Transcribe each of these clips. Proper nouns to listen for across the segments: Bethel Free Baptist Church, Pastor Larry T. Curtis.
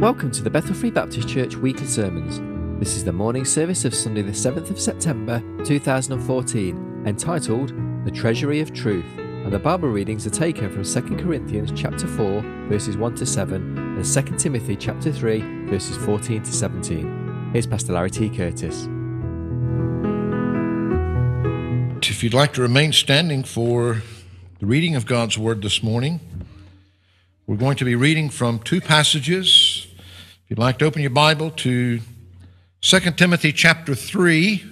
Welcome to the Bethel Free Baptist Church Weekly Sermons. This is the morning service of Sunday the 7th of September 2014, entitled The Treasury of Truth, and the Bible readings are taken from 2 Corinthians chapter 4 verses 1-7 and 2 Timothy chapter 3 verses 14-17. Here's Pastor Larry T. Curtis. If you'd like to remain standing for the reading of God's Word this morning, we're going to be reading from two passages. If you'd like to open your Bible to 2 Timothy chapter 3,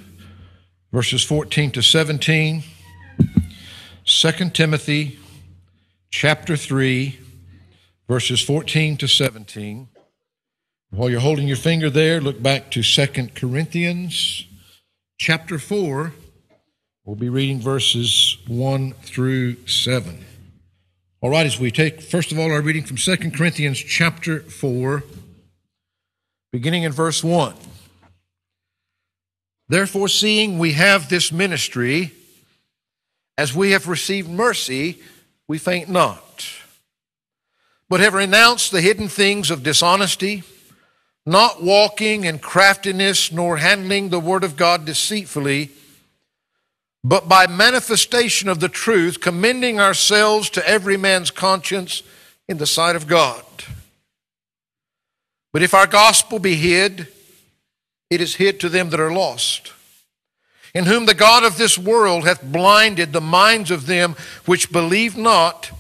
verses 14-17. 2 Timothy chapter 3, verses 14-17. While you're holding your finger there, look back to 2 Corinthians chapter 4. We'll be reading verses 1-7. All right, as we take, first of all, our reading from 2 Corinthians chapter 4, beginning in verse 1. Therefore, seeing we have this ministry, as we have received mercy, we faint not, but have renounced the hidden things of dishonesty, not walking in craftiness, nor handling the word of God deceitfully, but by manifestation of the truth, commending ourselves to every man's conscience in the sight of God. But if our gospel be hid, it is hid to them that are lost, in whom the God of this world hath blinded the minds of them which believe not,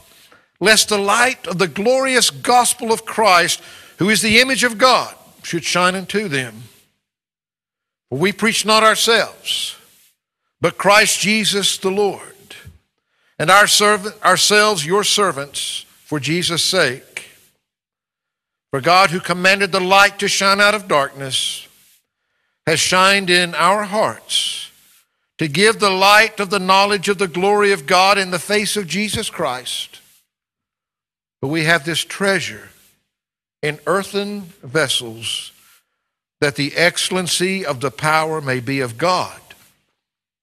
lest the light of the glorious gospel of Christ, who is the image of God, should shine unto them. For we preach not ourselves, but Christ Jesus the Lord, and ourselves your servants for Jesus' sake. For God, who commanded the light to shine out of darkness, has shined in our hearts to give the light of the knowledge of the glory of God in the face of Jesus Christ. But we have this treasure in earthen vessels, that the excellency of the power may be of God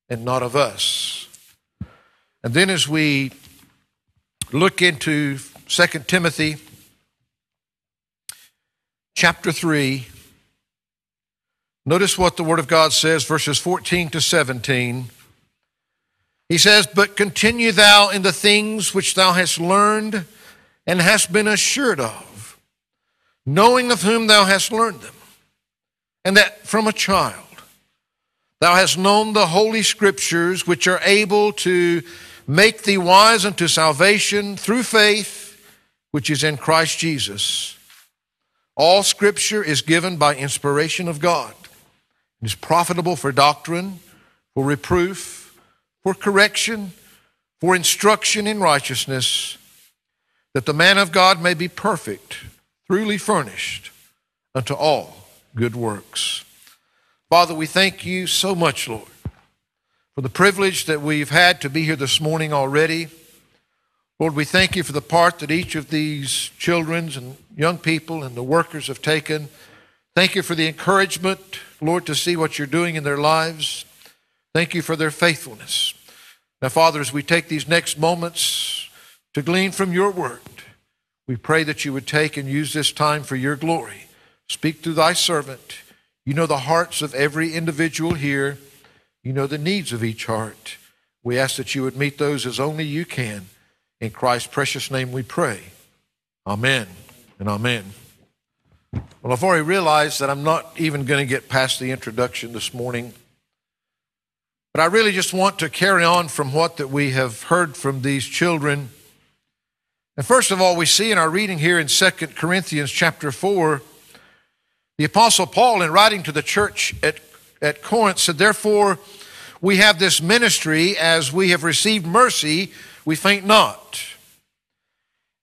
and not of us. And then as we look into 2 Timothy chapter 3, notice what the Word of God says, verses 14-17. He says, "But continue thou in the things which thou hast learned and hast been assured of, knowing of whom thou hast learned them, and that from a child thou hast known the holy scriptures, which are able to make thee wise unto salvation through faith, which is in Christ Jesus. All scripture is given by inspiration of God, and is profitable for doctrine, for reproof, for correction, for instruction in righteousness, that the man of God may be perfect, truly furnished unto all good works." Father, we thank you so much, Lord, for the privilege that we've had to be here this morning already. Lord, we thank you for the part that each of these children and young people and the workers have taken. Thank you for the encouragement, Lord, to see what you're doing in their lives. Thank you for their faithfulness. Now, Father, as we take these next moments to glean from your word, we pray that you would take and use this time for your glory. Speak through thy servant. You know the hearts of every individual here. You know the needs of each heart. We ask that you would meet those as only you can. In Christ's precious name we pray. Amen and amen. Well, I've already realized that I'm not even going to get past the introduction this morning. But I really just want to carry on from what that we have heard from these children. And first of all, we see in our reading here in 2 Corinthians chapter 4, the Apostle Paul, in writing to the church at Corinth, said, "Therefore, we have this ministry, as we have received mercy, we faint not."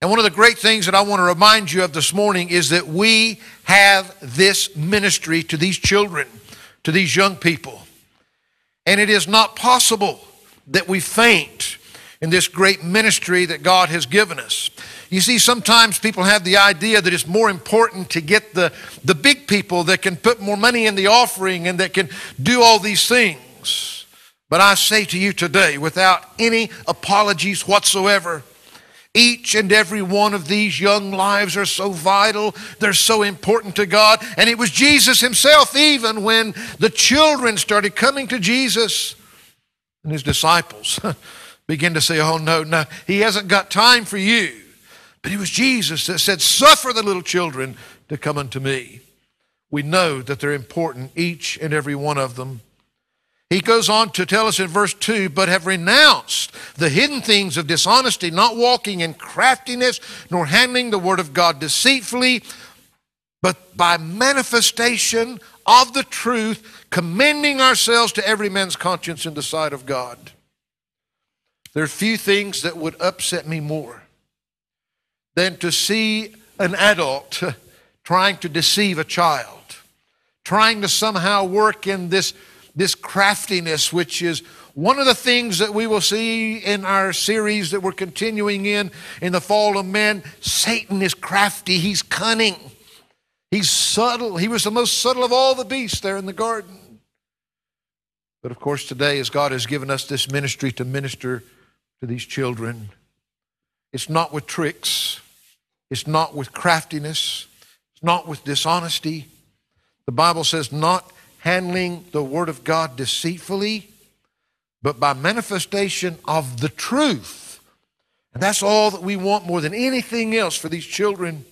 And one of the great things that I want to remind you of this morning is that we have this ministry to these children, to these young people. And it is not possible that we faint in this great ministry that God has given us. You see, sometimes people have the idea that it's more important to get the big people that can put more money in the offering and that can do all these things. But I say to you today, without any apologies whatsoever, Each and every one of these young lives are so vital. They're so important to God. And it was Jesus himself, even when the children started coming to Jesus and his disciples began to say, oh, no, he hasn't got time for you. But it was Jesus that said, suffer the little children to come unto me. We know that they're important, each and every one of them. He goes on to tell us in verse 2, but have renounced the hidden things of dishonesty, not walking in craftiness, nor handling the word of God deceitfully, but by manifestation of the truth, commending ourselves to every man's conscience in the sight of God. There are few things that would upset me more than to see an adult trying to deceive a child, trying to somehow work in this craftiness, which is one of the things that we will see in our series that we're continuing in the fall of man. Satan is crafty. He's cunning. He's subtle. He was the most subtle of all the beasts there in the garden. But of course, today, as God has given us this ministry to minister to these children, it's not with tricks. It's not with craftiness. It's not with dishonesty. The Bible says not handling the word of God deceitfully, but by manifestation of the truth. And that's all that we want more than anything else for these children.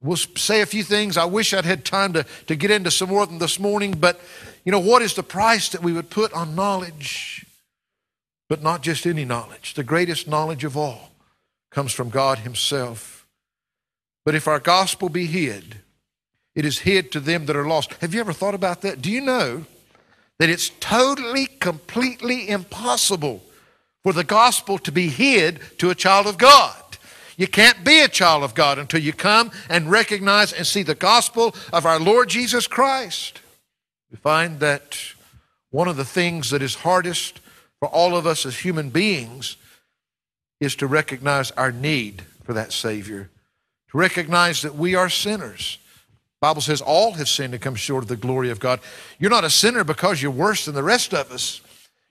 We'll say a few things. I wish I'd had time to get into some more of them this morning, but you know, what is the price that we would put on knowledge? But not just any knowledge. The greatest knowledge of all comes from God himself. But if our gospel be hid, it is hid to them that are lost. Have you ever thought about that? Do you know that it's totally, completely impossible for the gospel to be hid to a child of God? You can't be a child of God until you come and recognize and see the gospel of our Lord Jesus Christ. We find that one of the things that is hardest for all of us as human beings is to recognize our need for that Savior, to recognize that we are sinners. Bible says all have sinned and come short of the glory of God. You're not a sinner because you're worse than the rest of us.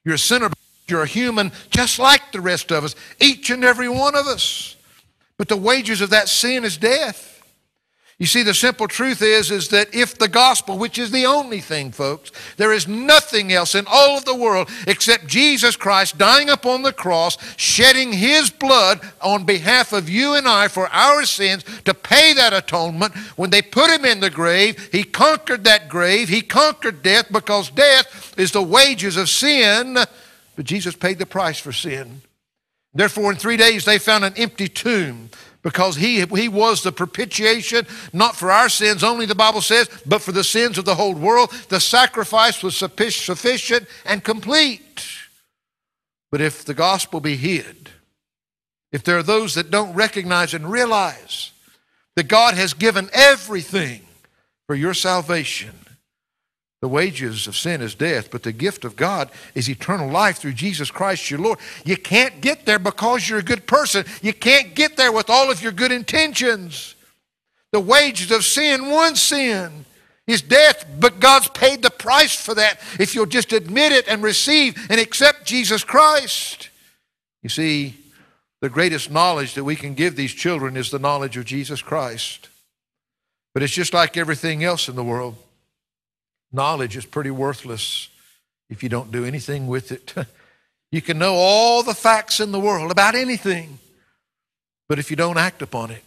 You're a sinner because you're a human just like the rest of us, each and every one of us. But the wages of that sin is death. You see, the simple truth is that if the gospel, which is the only thing, folks, there is nothing else in all of the world except Jesus Christ dying upon the cross, shedding his blood on behalf of you and I for our sins to pay that atonement. When they put him in the grave, he conquered that grave. He conquered death, because death is the wages of sin. But Jesus paid the price for sin. Therefore, in 3 days, they found an empty tomb, because he was the propitiation, not for our sins only, the Bible says, but for the sins of the whole world. The sacrifice was sufficient and complete. But if the gospel be hid, if there are those that don't recognize and realize that God has given everything for your salvation, the wages of sin is death, but the gift of God is eternal life through Jesus Christ your Lord. You can't get there because you're a good person. You can't get there with all of your good intentions. The wages of sin, one sin, is death, but God's paid the price for that if you'll just admit it and receive and accept Jesus Christ. You see, the greatest knowledge that we can give these children is the knowledge of Jesus Christ. But it's just like everything else in the world. Knowledge is pretty worthless if you don't do anything with it. You can know all the facts in the world about anything, but if you don't act upon it,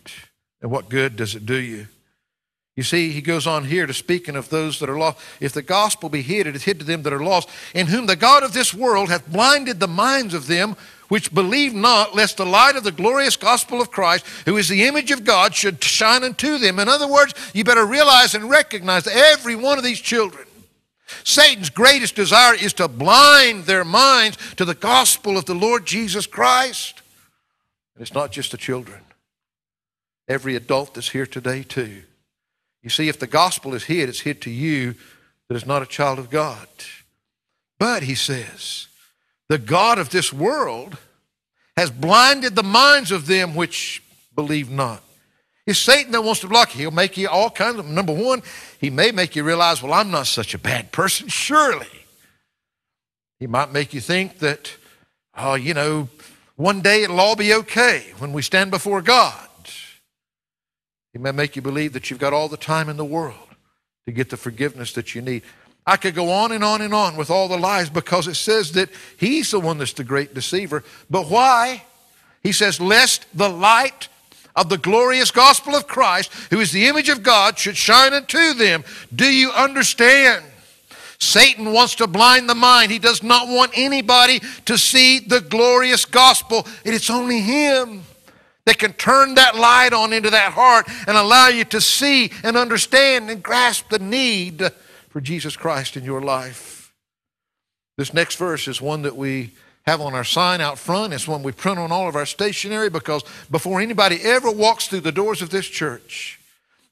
then what good does it do you? You see, he goes on here to speaking of those that are lost. If the gospel be hid, it is hid to them that are lost, in whom the God of this world hath blinded the minds of them which believe not, lest the light of the glorious gospel of Christ, who is the image of God, should shine unto them. In other words, you better realize and recognize that every one of these children, Satan's greatest desire is to blind their minds to the gospel of the Lord Jesus Christ. And it's not just the children. Every adult that's here today too. You see, if the gospel is hid, it's hid to you that is not a child of God. But he says, the God of this world has blinded the minds of them which believe not. It's Satan that wants to block you. He'll make you all kinds of, number one, he may make you realize, well, I'm not such a bad person, surely. He might make you think that, oh, you know, One day it'll all be okay when we stand before God. He may make you believe that you've got all the time in the world to get the forgiveness that you need. I could go on and on and on with all the lies, because it says that he's the one that's the great deceiver. But why? He says, lest the light of the glorious gospel of Christ, who is the image of God, should shine unto them. Do you understand? Satan wants to blind the mind. He does not want anybody to see the glorious gospel. And it's only him that can turn that light on into that heart and allow you to see and understand and grasp the need for Jesus Christ in your life. This next verse is one that we have on our sign out front. It's one we print on all of our stationery, because before anybody ever walks through the doors of this church,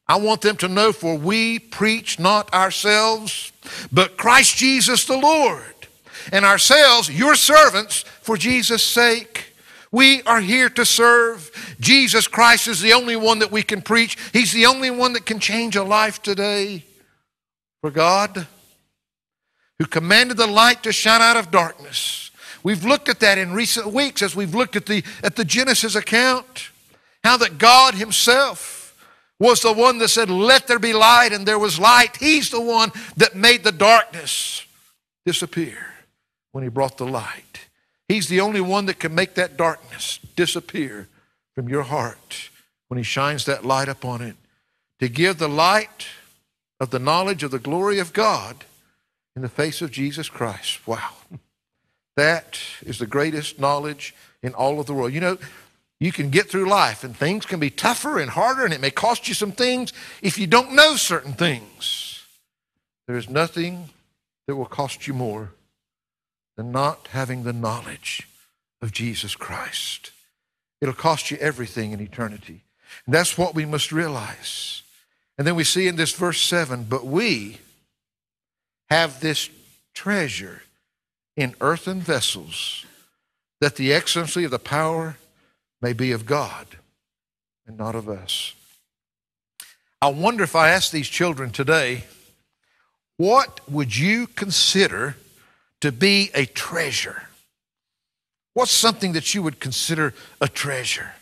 I want them to know, for we preach not ourselves, but Christ Jesus the Lord, and ourselves your servants for Jesus' sake. We are here to serve. Jesus Christ is the only one that we can preach. He's the only one that can change a life today. For God, who commanded the light to shine out of darkness. We've looked at that in recent weeks as we've looked at the Genesis account, how that God himself was the one that said, let there be light, and there was light. He's the one that made the darkness disappear when he brought the light. He's the only one that can make that darkness disappear from your heart when he shines that light upon it, to give the light of the knowledge of the glory of God in the face of Jesus Christ. Wow. That is the greatest knowledge in all of the world. You know, you can get through life and things can be tougher and harder, and it may cost you some things if you don't know certain things. There is nothing that will cost you more than not having the knowledge of Jesus Christ. It'll cost you everything in eternity. And that's what we must realize. And then we see in this verse 7, but we have this treasure in earthen vessels, that the excellency of the power may be of God and not of us. I wonder if I ask these children today, what would you consider to be a treasure? What's something that you would consider a treasure?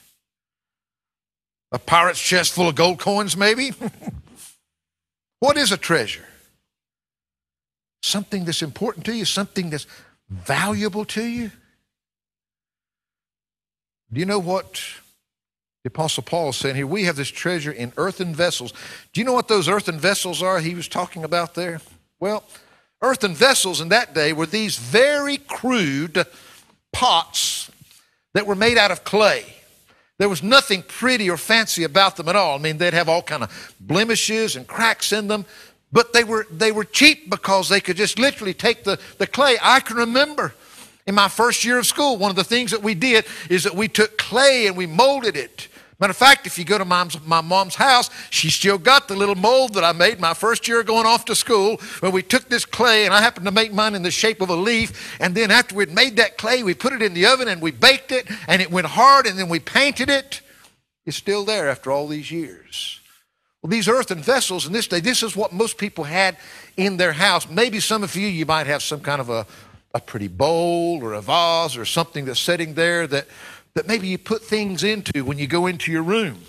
A pirate's chest full of gold coins, maybe? What is a treasure? Something that's important to you, something that's valuable to you. Do you know what the Apostle Paul is saying here? We have this treasure in earthen vessels. Do you know what those earthen vessels are he was talking about there? Well, earthen vessels in that day were these very crude pots that were made out of clay. There was nothing pretty or fancy about them at all. I mean, they'd have all kind of blemishes and cracks in them, but they were cheap because they could just literally take the clay. I can remember in my first year of school, one of the things that we did is that we took clay and we molded it. Matter of fact, if you go to my mom's house, she still got the little mold that I made my first year going off to school, where we took this clay, and I happened to make mine in the shape of a leaf. And then after we'd made that clay, we put it in the oven and we baked it, and it went hard, and then we painted it. It's still there after all these years. Well, these earthen vessels in this day, this is what most people had in their house. Maybe some of you might have some kind of a pretty bowl or a vase or something that's sitting there that maybe you put things into when you go into your room.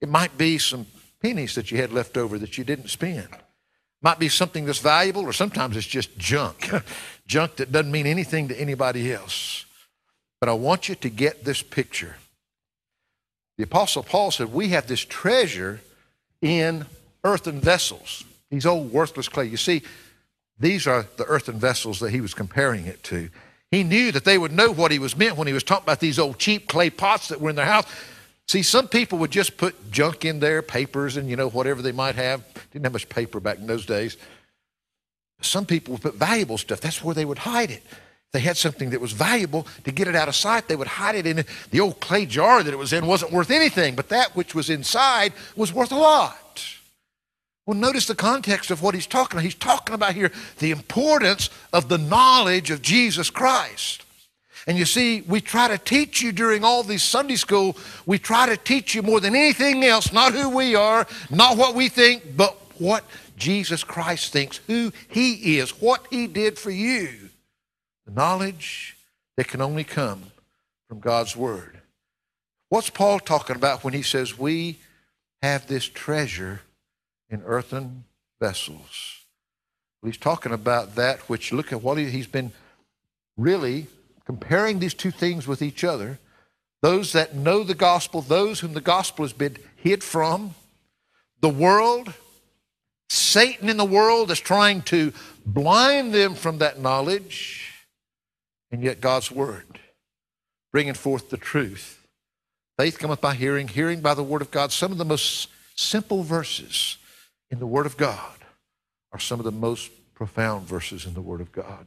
It might be some pennies that you had left over that you didn't spend. Might be something that's valuable, or sometimes it's just junk. Junk that doesn't mean anything to anybody else. But I want you to get this picture. The Apostle Paul said, we have this treasure in earthen vessels, these old worthless clay. You see, these are the earthen vessels that he was comparing it to. He knew that they would know what he was meant when he was talking about these old cheap clay pots that were in their house. See, some people would just put junk in there, papers and, whatever they might have. Didn't have much paper back in those days. Some people would put valuable stuff. That's where they would hide it. If they had something that was valuable, to get it out of sight, they would hide it in it. The old clay jar that it was in wasn't worth anything, but that which was inside was worth a lot. Well, notice the context of what he's talking about. He's talking about here the importance of the knowledge of Jesus Christ. And you see, we try to teach you during all these Sunday school, we try to teach you more than anything else, not who we are, not what we think, but what Jesus Christ thinks, who he is, what he did for you. The knowledge that can only come from God's word. What's Paul talking about when he says we have this treasure in earthen vessels? Well, he's talking about that which, look at what he's been really comparing these two things with each other. Those that know the gospel, those whom the gospel has been hid from, the world, Satan in the world is trying to blind them from that knowledge, and yet God's word, bringing forth the truth. Faith cometh by hearing, hearing by the word of God. Some of the most simple verses in the word of God are some of the most profound verses in the word of God.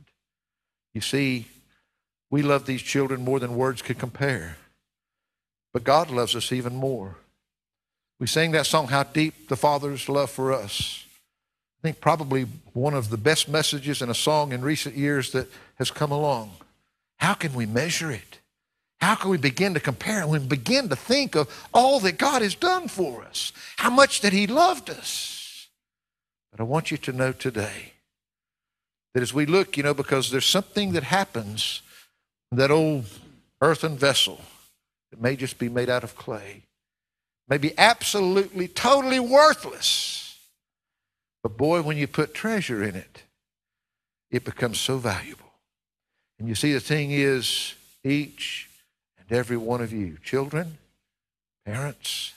You see, we love these children more than words could compare, but God loves us even more. We sang that song, How Deep the Father's Love for Us. I think probably one of the best messages in a song in recent years that has come along. How can we measure it? How can we begin to compare and we begin to think of all that God has done for us? How much that he loved us? But I want you to know today that as we look, because there's something that happens in that old earthen vessel that may just be made out of clay, may be absolutely, totally worthless. But boy, when you put treasure in it, it becomes so valuable. And you see, the thing is, each and every one of you, children, parents,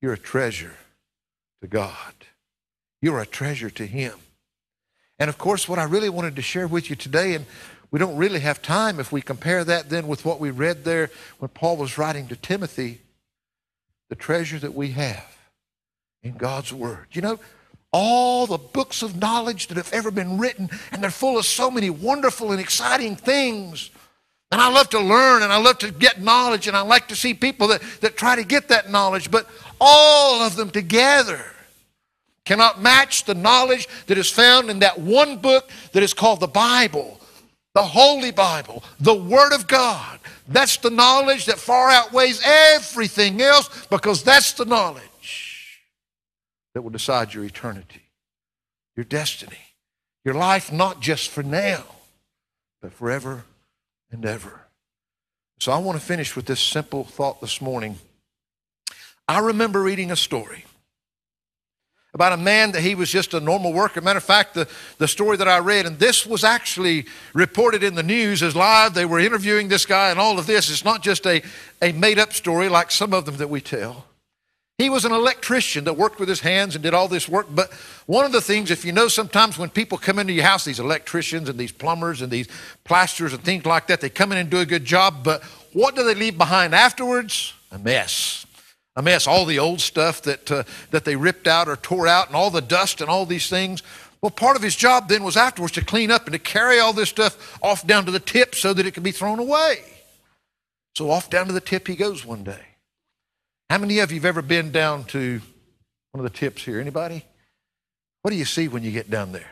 you're a treasure to God. You're a treasure to him. And of course, what I really wanted to share with you today, and we don't really have time if we compare that then with what we read there when Paul was writing to Timothy, the treasure that we have in God's word. All the books of knowledge that have ever been written, and they're full of so many wonderful and exciting things. And I love to learn, and I love to get knowledge, and I like to see people that try to get that knowledge. But all of them together cannot match the knowledge that is found in that one book that is called the Bible, the Holy Bible, the Word of God. That's the knowledge that far outweighs everything else, because that's the knowledge that will decide your eternity, your destiny, your life, not just for now, but forever and ever. So I want to finish with this simple thought this morning. I remember reading a story about a man that he was just a normal worker. Matter of fact, the story that I read, and this was actually reported in the news as live. They were interviewing this guy and all of this. It's not just a made-up story like some of them that we tell. He was an electrician that worked with his hands and did all this work. But one of the things, if you know, sometimes when people come into your house, these electricians and these plumbers and these plasterers and things like that, they come in and do a good job. But what do they leave behind afterwards? A mess. A mess. All the old stuff that they ripped out or tore out, and all the dust and all these things. Well, part of his job then was afterwards to clean up and to carry all this stuff off down to the tip so that it could be thrown away. So off down to the tip he goes one day. How many of you have ever been down to one of the tips here? Anybody? What do you see when you get down there?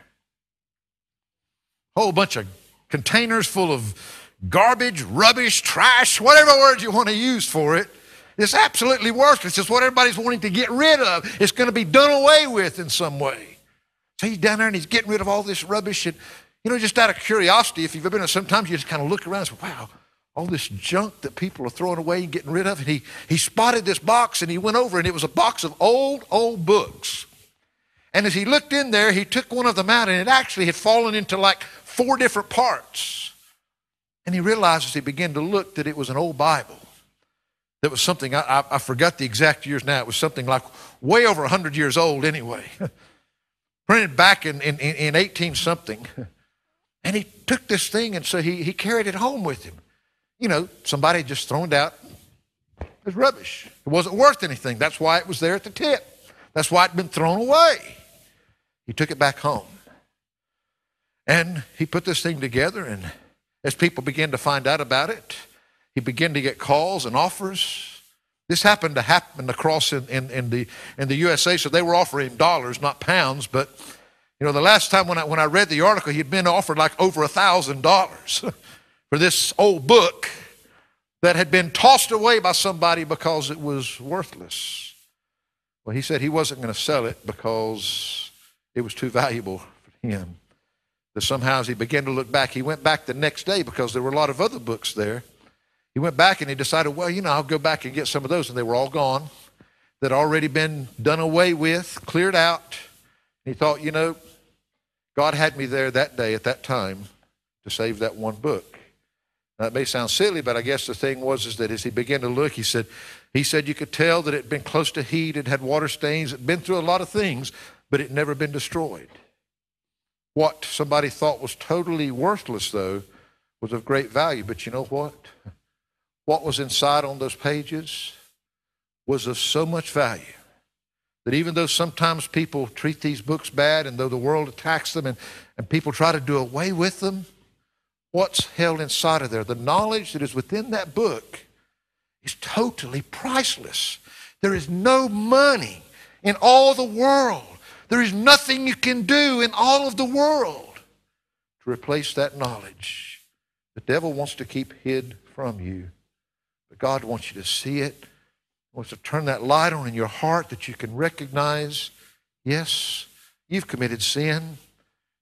A whole bunch of containers full of garbage, rubbish, trash, whatever word you want to use for it. It's absolutely worthless. It's what everybody's wanting to get rid of. It's going to be done away with in some way. So he's down there and he's getting rid of all this rubbish. And, just out of curiosity, if you've ever been there, sometimes you just kind of look around and say, wow, all this junk that people are throwing away and getting rid of. And he spotted this box, and he went over, and it was a box of old books. And as he looked in there, he took one of them out, and it actually had fallen into like 4 different parts. And he realized as he began to look that it was an old Bible. That was something, I forgot the exact years now. It was something like way over 100 years old anyway. Printed back in 18-something. And he took this thing, and so he carried it home with him. Somebody had just thrown it out. It was rubbish. It wasn't worth anything. That's why it was there at the tip. That's why it had been thrown away. He took it back home. And he put this thing together, and as people began to find out about it, he began to get calls and offers. This happened to happen across in the USA, so they were offering him dollars, not pounds, but the last time when I read the article, he'd been offered like over $1,000. For this old book that had been tossed away by somebody because it was worthless. Well, he said he wasn't going to sell it because it was too valuable for him. But somehow as he began to look back, he went back the next day because there were a lot of other books there. He went back and he decided, well, you know, I'll go back and get some of those. And they were all gone. They'd already been done away with, cleared out. And he thought, you know, God had me there that day at that time to save that one book. Now, it may sound silly, but I guess the thing was is that as he began to look, he said you could tell that it had been close to heat, it had water stains, it had been through a lot of things, but it had never been destroyed. What somebody thought was totally worthless, though, was of great value. But you know what? What was inside on those pages was of so much value that even though sometimes people treat these books bad and though the world attacks them and people try to do away with them, what's held inside of there, the knowledge that is within that book is totally priceless. There is no money in all the world. There is nothing you can do in all of the world to replace that knowledge. The devil wants to keep hid from you, but God wants you to see it. He wants to turn that light on in your heart that you can recognize, yes, you've committed sin.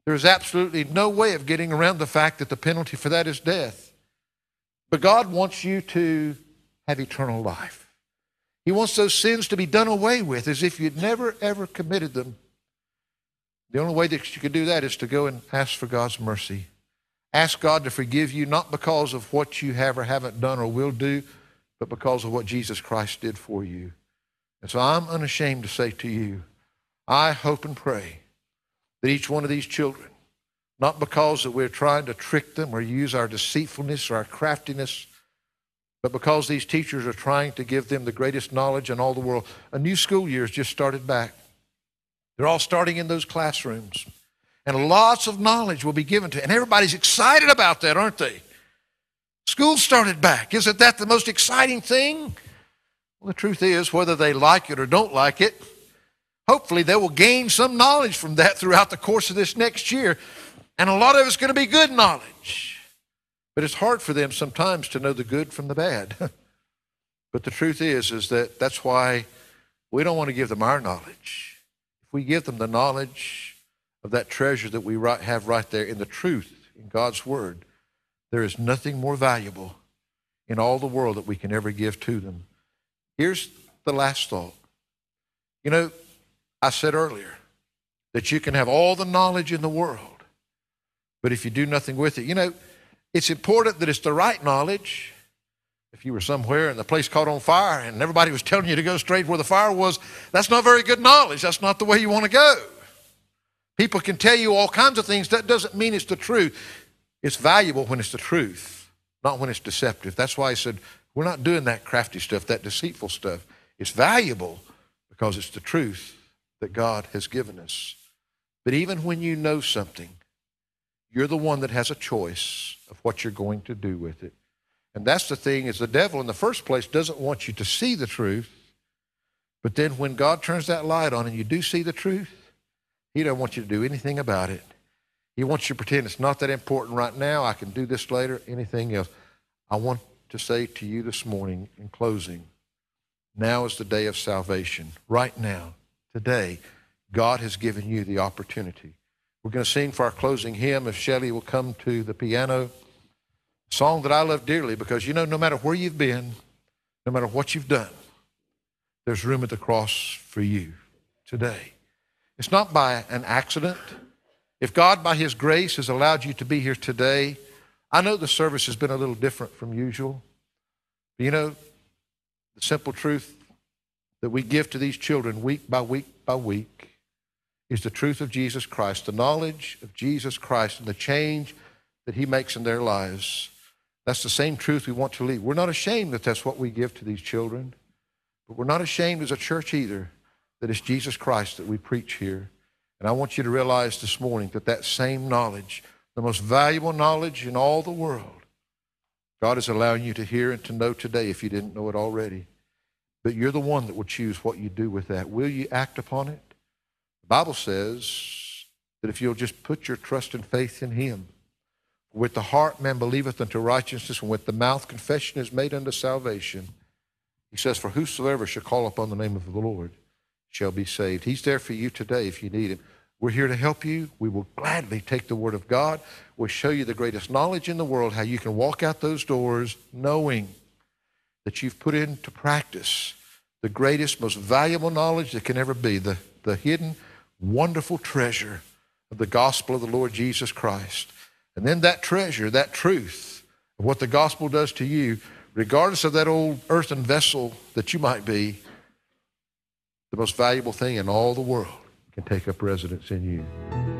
There is absolutely no way of getting around the fact that the penalty for that is death. But God wants you to have eternal life. He wants those sins to be done away with as if you'd never, ever committed them. The only way that you can do that is to go and ask for God's mercy. Ask God to forgive you, not because of what you have or haven't done or will do, but because of what Jesus Christ did for you. And so I'm unashamed to say to you, I hope and pray that each one of these children, not because that we're trying to trick them or use our deceitfulness or our craftiness, but because these teachers are trying to give them the greatest knowledge in all the world. A new school year has just started back. They're all starting in those classrooms. And lots of knowledge will be given to them. And everybody's excited about that, aren't they? School started back. Isn't that the most exciting thing? Well, the truth is, whether they like it or don't like it, hopefully they will gain some knowledge from that throughout the course of this next year. And a lot of it's going to be good knowledge. But it's hard for them sometimes to know the good from the bad. But the truth is that that's why we don't want to give them our knowledge. If we give them the knowledge of that treasure that we have right there in the truth, in God's word, there is nothing more valuable in all the world that we can ever give to them. Here's the last thought. You know, I said earlier that you can have all the knowledge in the world, but if you do nothing with it, you know, it's important that it's the right knowledge. If you were somewhere and the place caught on fire and everybody was telling you to go straight where the fire was, that's not very good knowledge. That's not the way you want to go. People can tell you all kinds of things. That doesn't mean it's the truth. It's valuable when it's the truth, not when it's deceptive. That's why I said, we're not doing that crafty stuff, that deceitful stuff. It's valuable because it's the truth that God has given us. But even when you know something, you're the one that has a choice of what you're going to do with it. And that's the thing, is the devil in the first place doesn't want you to see the truth, but then when God turns that light on and you do see the truth, he doesn't want you to do anything about it. He wants you to pretend it's not that important right now, I can do this later, anything else. I want to say to you this morning in closing, now is the day of salvation. Right now, today, God has given you the opportunity. We're going to sing for our closing hymn if Shelley will come to the piano. A song that I love dearly because, you know, no matter where you've been, no matter what you've done, there's room at the cross for you today. It's not by an accident. If God, by his grace, has allowed you to be here today, I know the service has been a little different from usual. But you know, the simple truth that we give to these children week by week by week is the truth of Jesus Christ, the knowledge of Jesus Christ, and the change that he makes in their lives. That's the same truth we want to leave. We're not ashamed that that's what we give to these children, but we're not ashamed as a church either that it's Jesus Christ that we preach here. And I want you to realize this morning that that same knowledge, the most valuable knowledge in all the world, God is allowing you to hear and to know today if you didn't know it already. But you're the one that will choose what you do with that. Will you act upon it? The Bible says that if you'll just put your trust and faith in him, with the heart man believeth unto righteousness, and with the mouth confession is made unto salvation. He says, for whosoever shall call upon the name of the Lord shall be saved. He's there for you today if you need him. We're here to help you. We will gladly take the Word of God. We'll show you the greatest knowledge in the world, how you can walk out those doors knowing that you've put into practice the greatest, most valuable knowledge that can ever be, the hidden, wonderful treasure of the gospel of the Lord Jesus Christ. And then that treasure, that truth of what the gospel does to you, regardless of that old earthen vessel that you might be, the most valuable thing in all the world can take up residence in you.